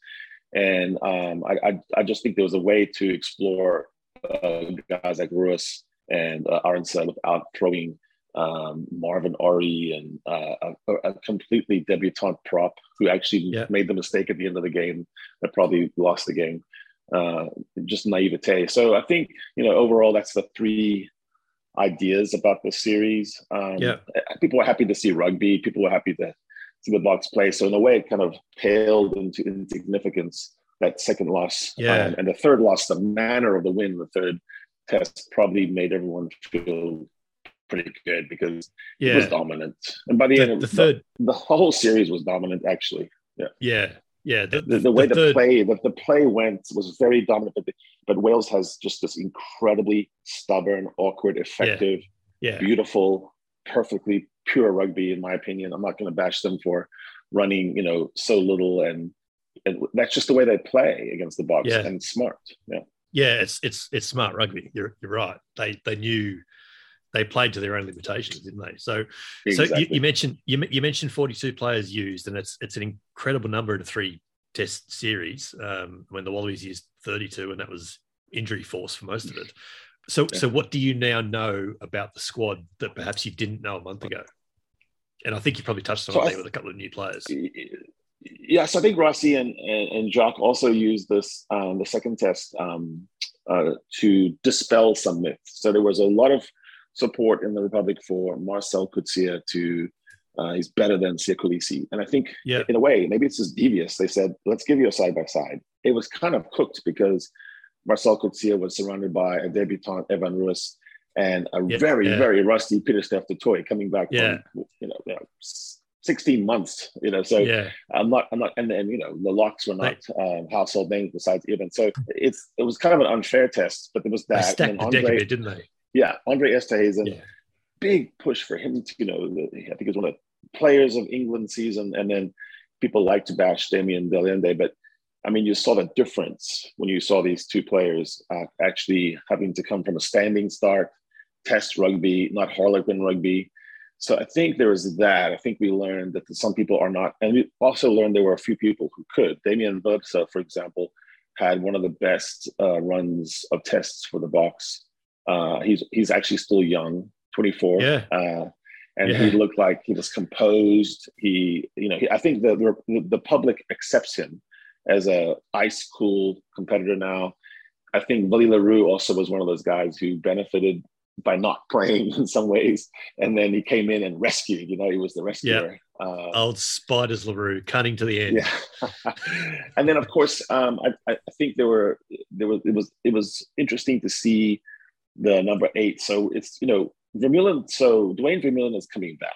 And um, I, I I just think there was a way to explore uh, guys like Ruiz and uh, Aronside without throwing um, Marvin Ari and uh, a, a completely debutante prop who actually yeah. made the mistake at the end of the game that probably lost the game. Uh, just naivete. So I think, you know, overall, that's the three ideas about the series. Um, yeah. People were happy to see rugby. People were happy to see the box play. So in a way, it kind of paled into insignificance, that second loss. Yeah. Um, and the third loss, the manner of the win, the third test probably made everyone feel pretty good because yeah. it was dominant. And by the, the end, the, it, third... the, the whole series was dominant, actually. Yeah. Yeah. Yeah, the, the, the way the, the, the play the, the play went was very dominant, but, the, but Wales has just this incredibly stubborn, awkward, effective, yeah, yeah. beautiful, perfectly pure rugby. In my opinion, I'm not going to bash them for running, you know, so little, and, and that's just the way they play against the box. Yeah. And it's smart. Yeah, yeah, it's it's it's smart rugby. You're you're right. They they knew. They played to their own limitations, didn't they? So, exactly. so you, you mentioned you, you mentioned forty-two players used, and it's it's an incredible number in a three-test series. Um, when the Wallabies used thirty-two, and that was injury force for most of it. So, yeah. so what do you now know about the squad that perhaps you didn't know a month ago? And I think you probably touched on so it th- with a couple of new players. Yeah, so I think Rassie and, and, and Jacques also used this um, the second test um, uh, to dispel some myths. So there was a lot of support in the Republic for Marcell Coetzee to uh, he's better than Sia Kolisi. And I think yeah. in a way, maybe it's just devious. They said, let's give you a side-by-side. It was kind of cooked because Marcell Coetzee was surrounded by a debutant, Evan Ruiz, and a yeah. very, yeah. very rusty Peter Steph-Totoy coming back yeah. from, you know, you know, sixteen months, you know, so yeah. I'm not, I'm not, and then, you know, the locks were not right. um, household names besides Evan. So it's, it was kind of an unfair test, but there was that. They stacked and the Andre, deck of it, didn't they? Yeah, Andre Estehausen, yeah. big push for him to, you know, I think he's one of the players of England season. And then people like to bash Damien Delende. But, I mean, you saw the difference when you saw these two players uh, actually having to come from a standing start, test rugby, not Harlequin rugby. So I think there was that. I think we learned that some people are not. And we also learned there were a few people who could. Damien Verbsa, for example, had one of the best uh, runs of tests for the Box. Uh, he's he's actually still young, twenty-four. Yeah. Uh, and yeah. he looked like he was composed. He, you know, he, I think the, the the public accepts him as a ice cool competitor now. I think Billy LaRue also was one of those guys who benefited by not playing in some ways, and then he came in and rescued. You know, he was the rescuer. Yep. Uh, Old Spiders LaRue, cutting to the end. Yeah. And then, of course, um, I, I think there were there was it was it was interesting to see the number eight. So it's you know Vermeulen. So Dwayne Vermeulen is coming back,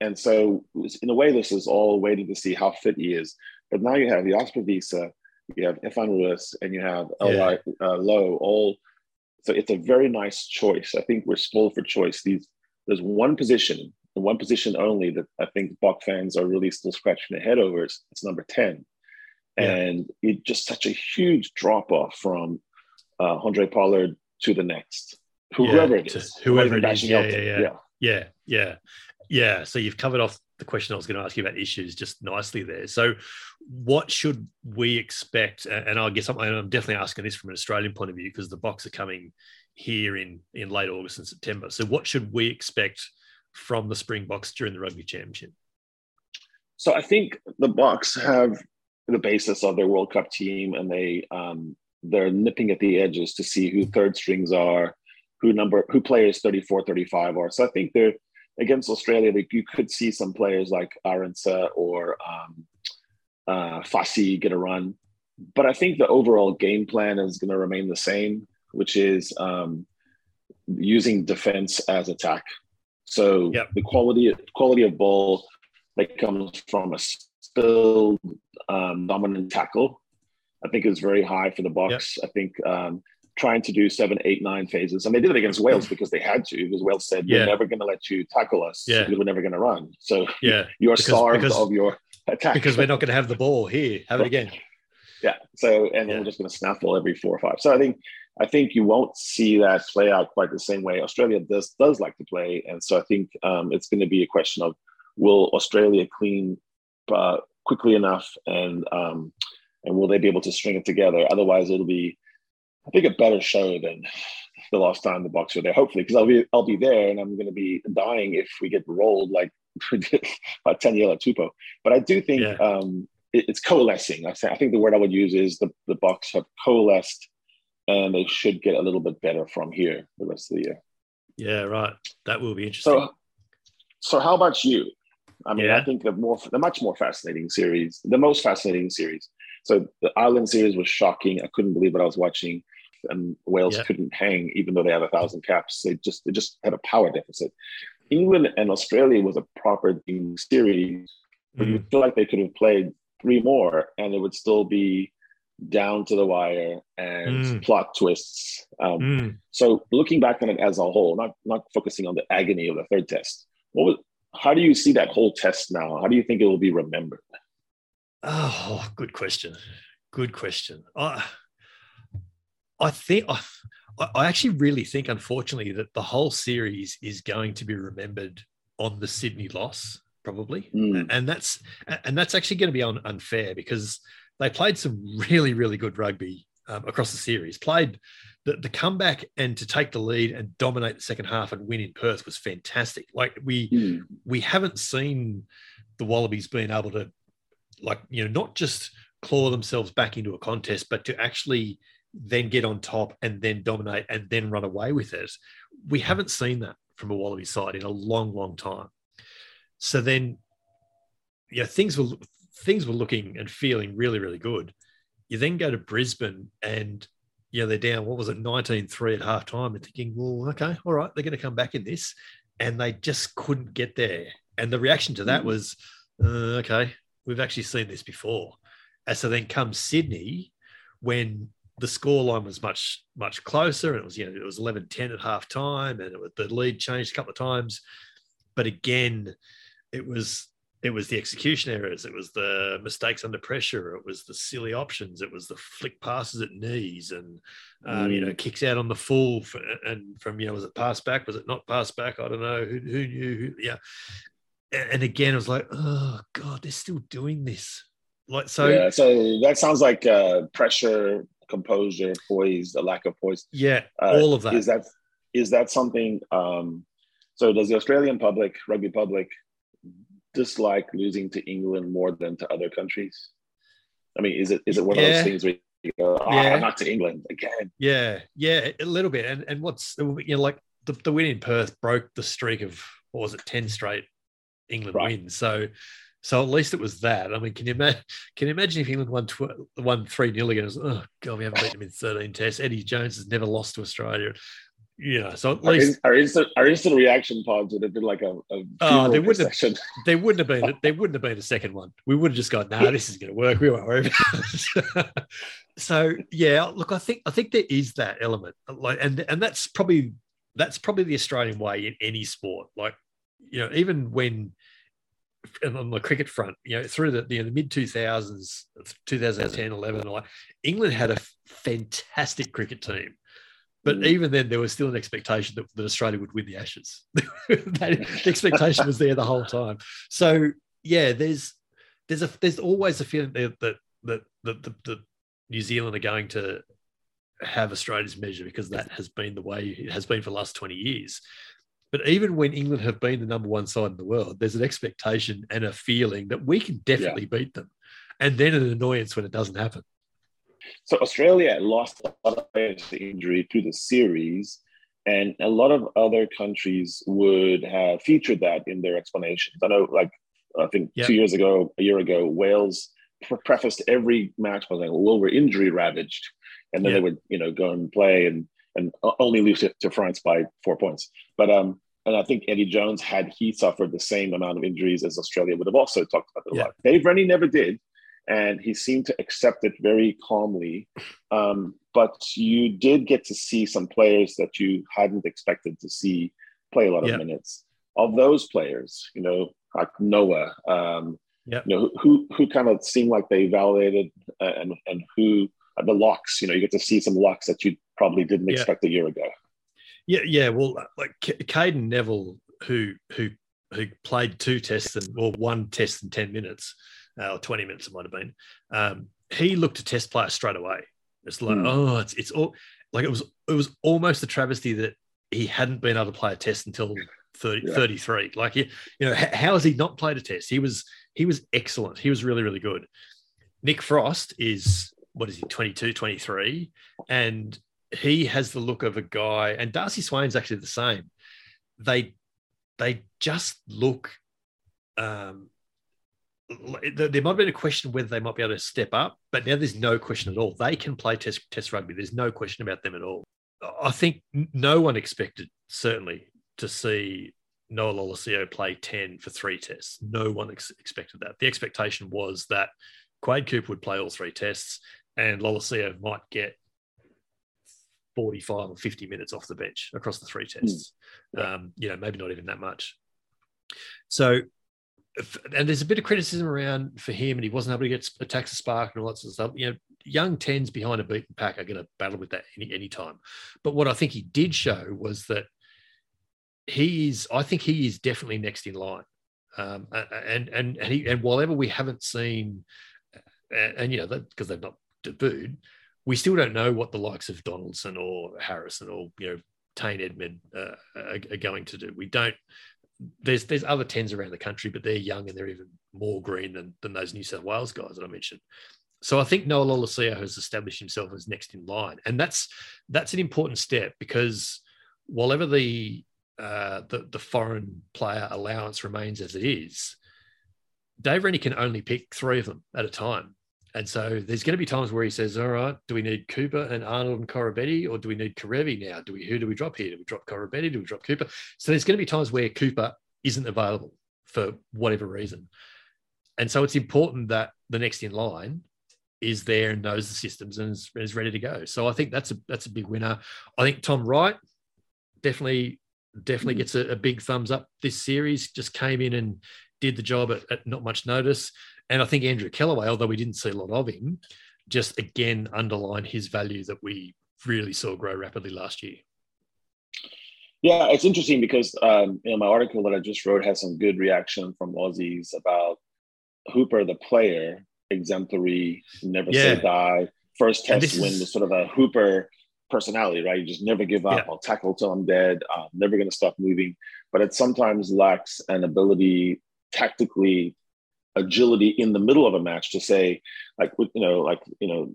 and so in a way, this is all waiting to see how fit he is. But now you have the Osprevica, you have Efan Ruiz, and you have Eli yeah. uh, Lowe all. So it's a very nice choice. I think we're spoiled for choice. These, there's one position, and one position only, that I think Bok fans are really still scratching their head over. It's, it's number ten. Yeah. And it's just such a huge drop-off from uh, Andre Pollard to the next, whoever yeah, it is. Whoever it is, yeah yeah, yeah, yeah, yeah. Yeah, yeah. So you've covered off the question I was going to ask you about issues just nicely there. So what should we expect? And I guess I'm, I'm definitely asking this from an Australian point of view, because the Box are coming here in, in late August and September. So what should we expect from the Springboks during the Rugby Championship? So I think the Boks have the basis of their World Cup team, and they, um, they're nipping at the edges to see who third strings are, who number, who players thirty-four, thirty-five are. So I think they're, against Australia, you could see some players like Aronsa or um, uh, Fassi get a run. But I think the overall game plan is going to remain the same, which is um, using defense as attack. So yep. the quality quality of ball that comes from a spilled um, dominant tackle, I think is very high for the Box. Yep. I think um, trying to do seven, eight, nine phases. And they did it against Wales because they had to, because Wales said, yeah. we're never going to let you tackle us. Yeah. Because we're never going to run. So yeah. you're because, starved because, of your attack. Because we're not going to have the ball here. Have right. it again. Yeah. So, and yeah. we're just going to snaffle every four or five. So I think, I think you won't see that play out quite the same way. Australia does, does like to play. And so I think um, it's going to be a question of, will Australia clean uh, quickly enough? And, um, and will they be able to string it together? Otherwise it'll be, I think, a better show than the last time the Box were there, hopefully, because I'll be I'll be there, and I'm going to be dying if we get rolled like by Taniela Tupou. But I do think yeah. um, it, it's coalescing. I think the word I would use is the, the Box have coalesced, and they should get a little bit better from here the rest of the year. Yeah, right. That will be interesting. So, so how about you? I mean, yeah. I think the more the much more fascinating series, the most fascinating series. So the Ireland series was shocking. I couldn't believe what I was watching. And Wales yep. couldn't hang, even though they have a thousand caps. They just they just had a power deficit. England and Australia was a proper team series, but mm. you feel like they could have played three more, and it would still be down to the wire and mm. plot twists. Um, mm. So looking back on it as a whole, not not focusing on the agony of the third test. What was, how do you see that whole test now? How do you think it will be remembered? Oh, good question. Good question. I, I think I, I actually really think, unfortunately, that the whole series is going to be remembered on the Sydney loss, probably, mm. and that's and that's actually going to be unfair, because they played some really, really good rugby um, across the series. Played the, the comeback and to take the lead and dominate the second half and win in Perth was fantastic. Like we mm. we haven't seen the Wallabies being able to, like, you know, not just claw themselves back into a contest, but to actually then get on top and then dominate and then run away with it. We haven't seen that from a Wallaby side in a long, long time. So then, yeah, things were things were looking and feeling really, really good. You then go to Brisbane and, you know, they're down, what was it, nineteen three at halftime, and thinking, well, okay, all right, they're going to come back in this. And they just couldn't get there. And the reaction to that was, uh, okay, we've actually seen this before. And so then comes Sydney, when the scoreline was much, much closer, and it was, you know, it was eleven ten at half time, and it was, the lead changed a couple of times. But again, it was it was the execution errors, it was the mistakes under pressure, it was the silly options, it was the flick passes at knees, and um, mm. you know, kicks out on the full, for, and from, you know, was it pass back? Was it not pass back? I don't know. Who, who knew? Who, yeah. And again, I was like, oh God, they're still doing this. Like so. Yeah, so that sounds like uh, pressure composure, poise, the lack of poise. Yeah, uh, all of that. Is that is that something? Um, so does the Australian public, rugby public, dislike losing to England more than to other countries? I mean, is it is it one yeah. of those things where you go, oh, yeah. not to England again? Yeah, yeah, a little bit. And and what's, you know, like the, the win in Perth broke the streak of, what was it, ten straight England right. wins. So so at least it was that. I mean, can you imagine? Can you imagine if England won tw- won three nil again? It was, oh God, we haven't beaten them in thirteen tests. Eddie Jones has never lost to Australia. Yeah, so at least our, our instant our instant reaction pods would have been like a, a oh, they wouldn't have, they wouldn't have been they wouldn't have been a second one. We would have just gone, nah, this is going to work. We won't worry about it. So yeah, look, I think I think there is that element, like, and and that's probably that's probably the Australian way in any sport. Like, you know, even when on the cricket front, you know, through the, the, the mid two thousands, two thousand ten, eleven, like England had a fantastic cricket team. But even then, there was still an expectation that, that Australia would win the Ashes. The expectation was there the whole time. So yeah, there's there's a there's always a feeling that that that, that, that, that New Zealand are going to have Australia's measure, because that has been the way it has been for the last twenty years. But even when England have been the number one side in the world, there's an expectation and a feeling that we can definitely yeah. beat them, and then an annoyance when it doesn't happen. So Australia lost a lot of players to injury through the series, and a lot of other countries would have featured that in their explanations. I know, like, I think yep. two years ago, a year ago, Wales pre- prefaced every match by saying, well, we're injury ravaged. And then yep. they would, you know, go and play and, and only lose it to France by four points. But um, and I think Eddie Jones, had he suffered the same amount of injuries as Australia, would have also talked about it a yep. lot. Dave Rennie never did. And he seemed to accept it very calmly. Um, but you did get to see some players that you hadn't expected to see play a lot of yep. minutes. Of those players, you know, like Noah, um, yep. you know, who who kind of seemed like they validated, uh, and and who, uh, the locks, you know, you get to see some locks that you probably didn't yep. expect a year ago. Yeah, yeah. Well, like C- Caden Neville, who who who played two tests and or one test in ten minutes. Uh, or twenty minutes it might have been. Um, he looked a test player straight away. It's like, mm. oh, it's it's all like it was. It was almost a travesty that he hadn't been able to play a test until thirty yeah. thirty-three. Like, he, you know, h- how has he not played a test? He was he was excellent. He was really really good. Nick Frost is what is he twenty-two, twenty-three, and he has the look of a guy. And Darcy Swain's actually the same. They they just look. Um, There might have been a question whether they might be able to step up, but now there's no question at all. They can play test test rugby. There's no question about them at all. I think no one expected, certainly, to see Noah Lolesio play ten for three tests. No one ex- expected that. The expectation was that Quade Cooper would play all three tests and Lolesio might get forty-five or fifty minutes off the bench across the three tests. Mm. Um, you know, maybe not even that much. So... And there's a bit of criticism around for him, and he wasn't able to get attacks of spark and all that sort of stuff. You know, young tens behind a beaten pack are going to battle with that any any time. But what I think he did show was that he is, I think he is definitely next in line. Um, and and and he and whatever we haven't seen, and, and you know, because they've not debuted, we still don't know what the likes of Donaldson or Harrison or, you know, Tane Edmund uh, are, are going to do. We don't. There's there's other tens around the country, but they're young and they're even more green than, than those New South Wales guys that I mentioned. So I think Noah Lolesio has established himself as next in line, and that's that's an important step, because whatever the uh, the, the foreign player allowance remains as it is, Dave Rennie can only pick three of them at a time, and so there's going to be times where he says, "All right, do we need Cooper and Arnold and Corabetti, or do we need Karevi now? Do we who do we drop here? Do we drop Corabetti? Do we drop Cooper?" So there's going to be times where Cooper isn't available for whatever reason. And so it's important that the next in line is there and knows the systems and is, is ready to go. So I think that's a that's a big winner. I think Tom Wright definitely definitely gets a, a big thumbs up this series, just came in and did the job at, at not much notice. And I think Andrew Kellaway, although we didn't see a lot of him, just again underlined his value that we really saw grow rapidly last year. Yeah, it's interesting because um, you know, my article that I just wrote has some good reaction from Aussies about Hooper, the player, exemplary, never yeah. say die, first test win was sort of a Hooper personality, right? You just never give up. Yeah. I'll tackle till I'm dead. I'm never going to stop moving. But it sometimes lacks an ability, tactically, agility in the middle of a match to say, like, you know, like, you know,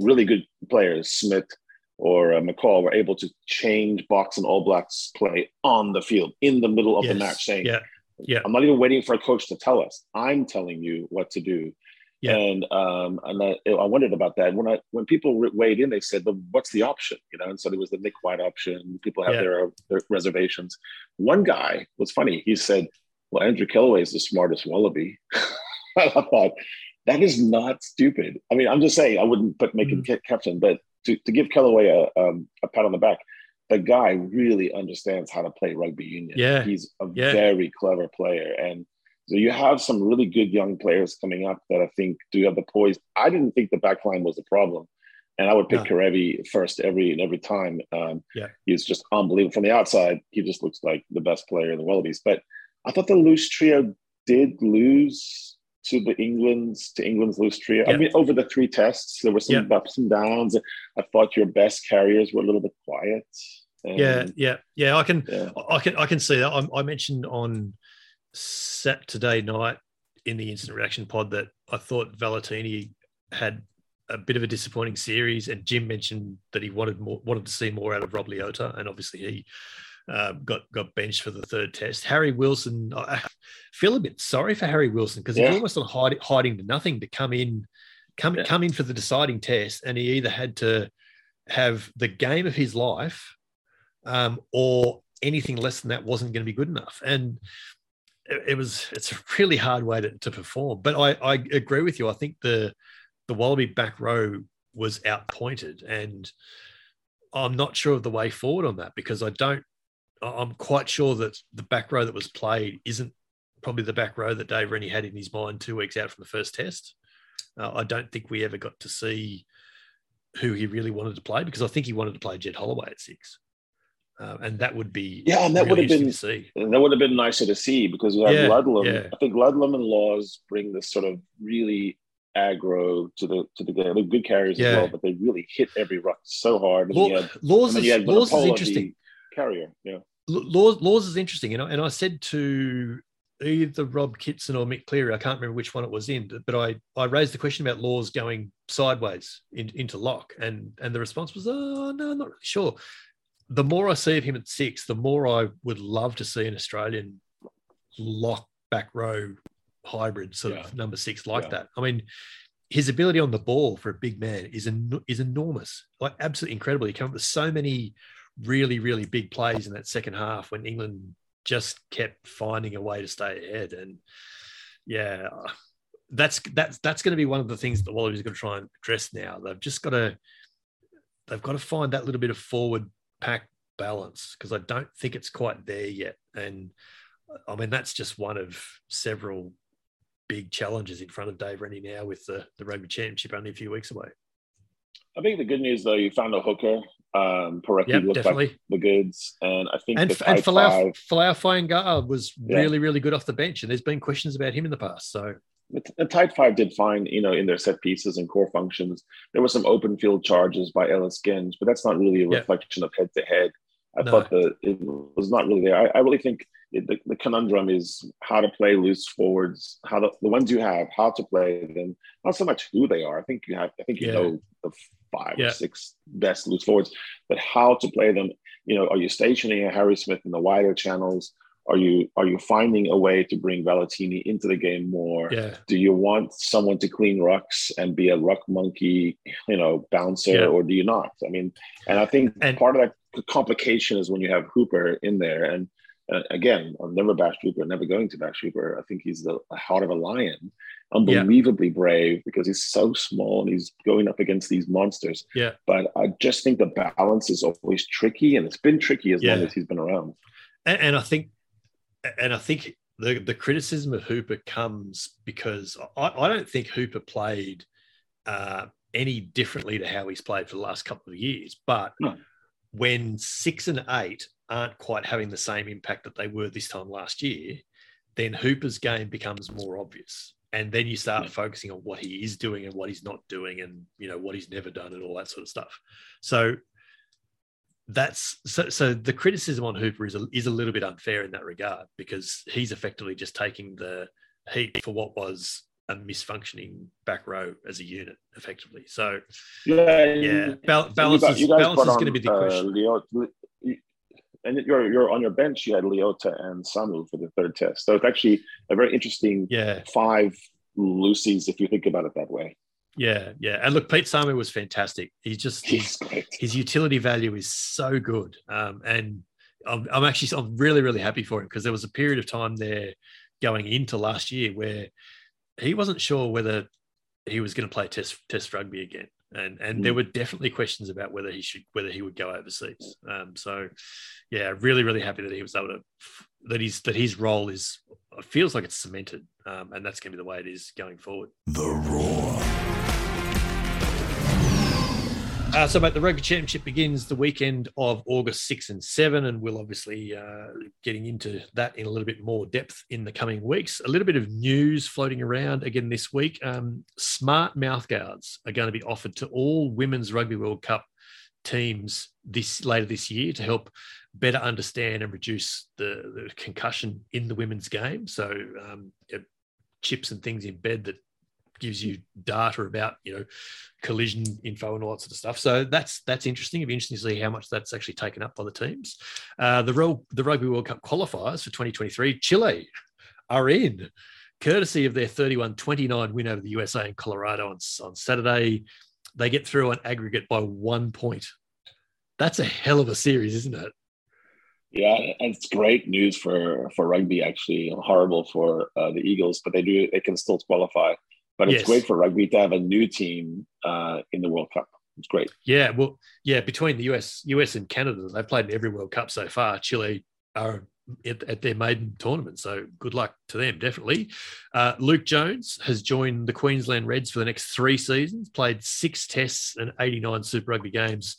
really good players, Smith or uh, McCall, were able to change box and All Blacks play on the field in the middle of yes. the match, saying, yeah. Yeah. I'm not even waiting for a coach to tell us. I'm telling you what to do. Yeah. And um, and I, I wondered about that. When I when people weighed in, they said, "But what's the option?" You know, and so there was the Nick White option. People have yeah. their, their reservations. One guy was funny. He said, "Well, Andrew Kellaway is the smartest wallaby." I thought that is not stupid. I mean, I'm just saying I wouldn't put make him mm-hmm. captain, but to, to give Kellaway a um, a pat on the back. The guy really understands how to play rugby union. Yeah. He's a yeah. very clever player. And so you have some really good young players coming up that I think do have the poise. I didn't think the back line was the problem. And I would pick no. Karevi first every and every time. Um, yeah. He's just unbelievable. From the outside, he just looks like the best player in the Wallabies. But I thought the loose trio did lose to the England's, to England's loose trio. Yeah. I mean, over the three tests, there were some yeah. ups and downs. I thought your best carriers were a little bit quiet. Um, yeah, yeah, yeah. I can, yeah. I can, I can see that. I, I mentioned on Saturday night in the Instant Reaction pod that I thought Valentini had a bit of a disappointing series, and Jim mentioned that he wanted more, wanted to see more out of Rob Leota, and obviously he uh, got got benched for the third test. Harry Wilson, I feel a bit sorry for Harry Wilson because yeah. he's almost on hide, hiding to nothing to come in, come yeah. come in for the deciding test, and he either had to have the game of his life. Um, or anything less than that wasn't going to be good enough. And it, it was, it's a really hard way to, to perform. But I, I agree with you. I think the the Wallaby back row was outpointed, and I'm not sure of the way forward on that because I don't, I'm quite sure that the back row that was played isn't probably the back row that Dave Rennie had in his mind two weeks out from the first test. Uh, I don't think we ever got to see who he really wanted to play because I think he wanted to play Jed Holloway at six. Uh, and that would be yeah, and that really would have been see. And that would have been nicer to see because we had yeah, Ludlam. Yeah. I think Ludlam and Laws bring this sort of really aggro to the to the game. They're good carriers yeah. as well, but they really hit every ruck so hard. And Law, had, Laws, and is, Laws is interesting carrier. Yeah, Laws Laws is interesting, and I, and I said to either Rob Kitson or Mick Cleary, I can't remember which one it was in, but I, I raised the question about Laws going sideways in, into lock, and and the response was, oh no, I'm not really sure. The more I see of him at six, the more I would love to see an Australian lock back row hybrid sort yeah. of number six like yeah. that. I mean, his ability on the ball for a big man is en- is enormous, like absolutely incredible. He came up with so many really, really big plays in that second half when England just kept finding a way to stay ahead. And yeah, that's that's that's going to be one of the things that the Wallabies are going to try and address now. They've just got to they've got to find that little bit of forward pack balance because I don't think it's quite there yet. And I mean, that's just one of several big challenges in front of Dave Rennie now with the, the rugby championship only a few weeks away. I think the good news though, you found a hooker. Um, Parecki yep, looked definitely. Like the goods. And I think and, the and Falau Faingala was yeah. really, really good off the bench. And there's been questions about him in the past. So the tight five did fine, you know, in their set pieces and core functions. There were some open field charges by Ellis Genge, but that's not really a reflection yeah. of head to head. I no. thought that it was not really there. I, I really think it, the, the conundrum is how to play loose forwards, how to, the ones you have, how to play them. Not so much who they are. I think you have. I think you yeah. know the five yeah. or six best loose forwards, but how to play them. You know, are you stationing a Harry Smith in the wider channels? Are you are you finding a way to bring Valentini into the game more? Yeah. Do you want someone to clean rucks and be a ruck monkey, you know, bouncer, yeah. or do you not? I mean, and I think and, part of that complication is when you have Hooper in there. And uh, again, I've never bashed Hooper, never going to bash Hooper. I think he's the heart of a lion, unbelievably yeah. brave because he's so small and he's going up against these monsters. Yeah. But I just think the balance is always tricky, and it's been tricky as yeah. long as he's been around. And, and I think. And I think the, the criticism of Hooper comes because I, I don't think Hooper played uh, any differently to how he's played for the last couple of years. But no. when six and eight aren't quite having the same impact that they were this time last year, then Hooper's game becomes more obvious. And then you start focusing on what he is doing and what he's not doing and, you know, what he's never done and all that sort of stuff. So that's so, so the criticism on Hooper is a, is a little bit unfair in that regard, because he's effectively just taking the heat for what was a misfunctioning back row as a unit, effectively. So, yeah, yeah. Bal- balance, you guys, you guys balance is going to be the uh, question. Leo, and you're, you're on your bench, you had Leota and Samu for the third test. So it's actually a very interesting yeah. five Lucies, if you think about it that way. Yeah, yeah. And look, Pete Samu was fantastic. He just, he's his, his utility value is so good. Um, and I'm, I'm actually, I'm really, really happy for him, because there was a period of time there going into last year where he wasn't sure whether he was going to play test test rugby again, and and mm. there were definitely questions about whether he should whether he would go overseas. Um, so, yeah, really really happy that he was able to that he's that his role is feels like it's cemented, um, and that's going to be the way it is going forward. The Roar. Uh, so, mate, the Rugby Championship begins the weekend of August sixth and seventh, and we'll obviously uh, getting into that in a little bit more depth in the coming weeks. A little bit of news floating around again this week. Um, smart mouthguards are going to be offered to all Women's Rugby World Cup teams this later this year to help better understand and reduce the, the concussion in the women's game. So um, you know, chips and things in bed that gives you data about, you know, collision info and all that sort of stuff. So that's that's interesting. It'd be interesting to see how much that's actually taken up by the teams. Uh, the Real, the Rugby World Cup qualifiers for twenty twenty-three, Chile are in, courtesy of their thirty-one twenty-nine win over the U S A and Colorado on, on Saturday. They get through on aggregate by one point. That's a hell of a series, isn't it? Yeah, and it's great news for, for rugby, actually. Horrible for uh, the Eagles, but they do they can still qualify. But it's yes. great for rugby to have a new team uh, in the World Cup. It's great. Yeah, well, yeah, between the U S and Canada, they've played in every World Cup so far. Chile are at, at their maiden tournament, so good luck to them, definitely. Uh, Luke Jones has joined the Queensland Reds for the next three seasons, played six tests and eighty-nine Super Rugby games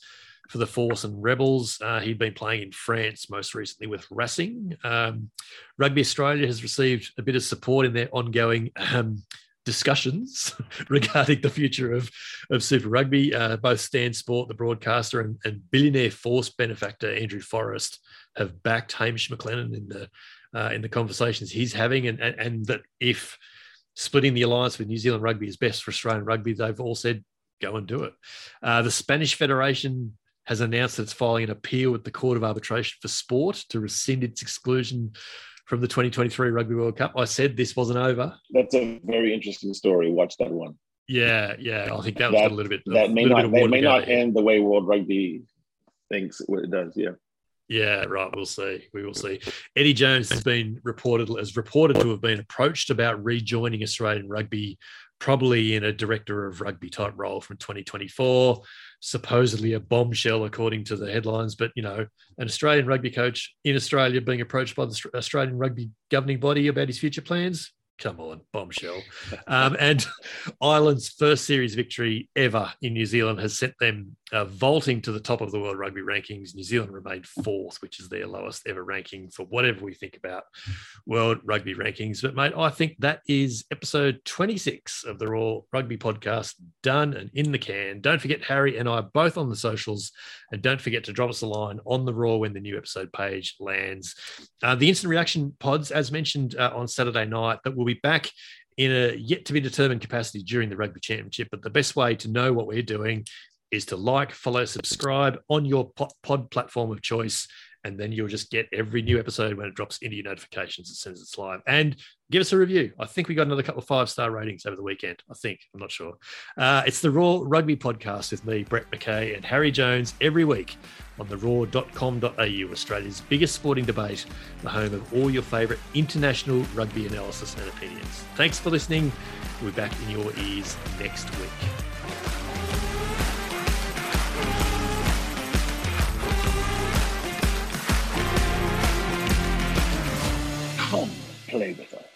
for the Force and Rebels. Uh, he'd been playing in France most recently with Racing. Um, Rugby Australia has received a bit of support in their ongoing um discussions regarding the future of, of Super Rugby. Uh, both Stan Sport, the broadcaster, and, and billionaire Force benefactor Andrew Forrest have backed Hamish McLennan in the uh, in the conversations he's having, and, and and that if splitting the alliance with New Zealand Rugby is best for Australian rugby, they've all said, go and do it. Uh, the Spanish Federation has announced that it's filing an appeal with the Court of Arbitration for Sport to rescind its exclusion from the twenty twenty-three Rugby World Cup. I said this wasn't over. That's a very interesting story. Watch that one. Yeah, yeah. I think that was that, a little bit. That may not, that may not end the way World Rugby thinks it does. Yeah. Yeah, right. We'll see. We will see. Eddie Jones has been reported as reported to have been approached about rejoining Australian rugby, probably in a director of rugby type role from twenty twenty-four. Supposedly a bombshell, according to the headlines, but, you know, an Australian rugby coach in Australia being approached by the Australian rugby governing body about his future plans. Come on, bombshell. Um, and Ireland's first series victory ever in New Zealand has sent them uh, vaulting to the top of the world rugby rankings. New Zealand remained fourth, which is their lowest ever ranking for whatever we think about world rugby rankings. But, mate, I think that is episode twenty-six of the Raw Rugby Podcast done and in the can. Don't forget, Harry and I are both on the socials, and don't forget to drop us a line on the Raw when the new episode page lands. Uh, the Instant Reaction pods, as mentioned uh, on Saturday night, that will be back in a yet to be determined capacity during the Rugby Championship, but the best way to know what we're doing is to like, follow, subscribe on your pod platform of choice, and then you'll just get every new episode when it drops into your notifications as soon as it's live. And give us a review. I think we got another couple of five-star ratings over the weekend. I think. I'm not sure. Uh, it's the Raw Rugby Podcast with me, Brett McKay, and Harry Jones every week on the roar dot com dot a u, Australia's biggest sporting debate, the home of all your favourite international rugby analysis and opinions. Thanks for listening. We'll be back in your ears next week. Come play with us.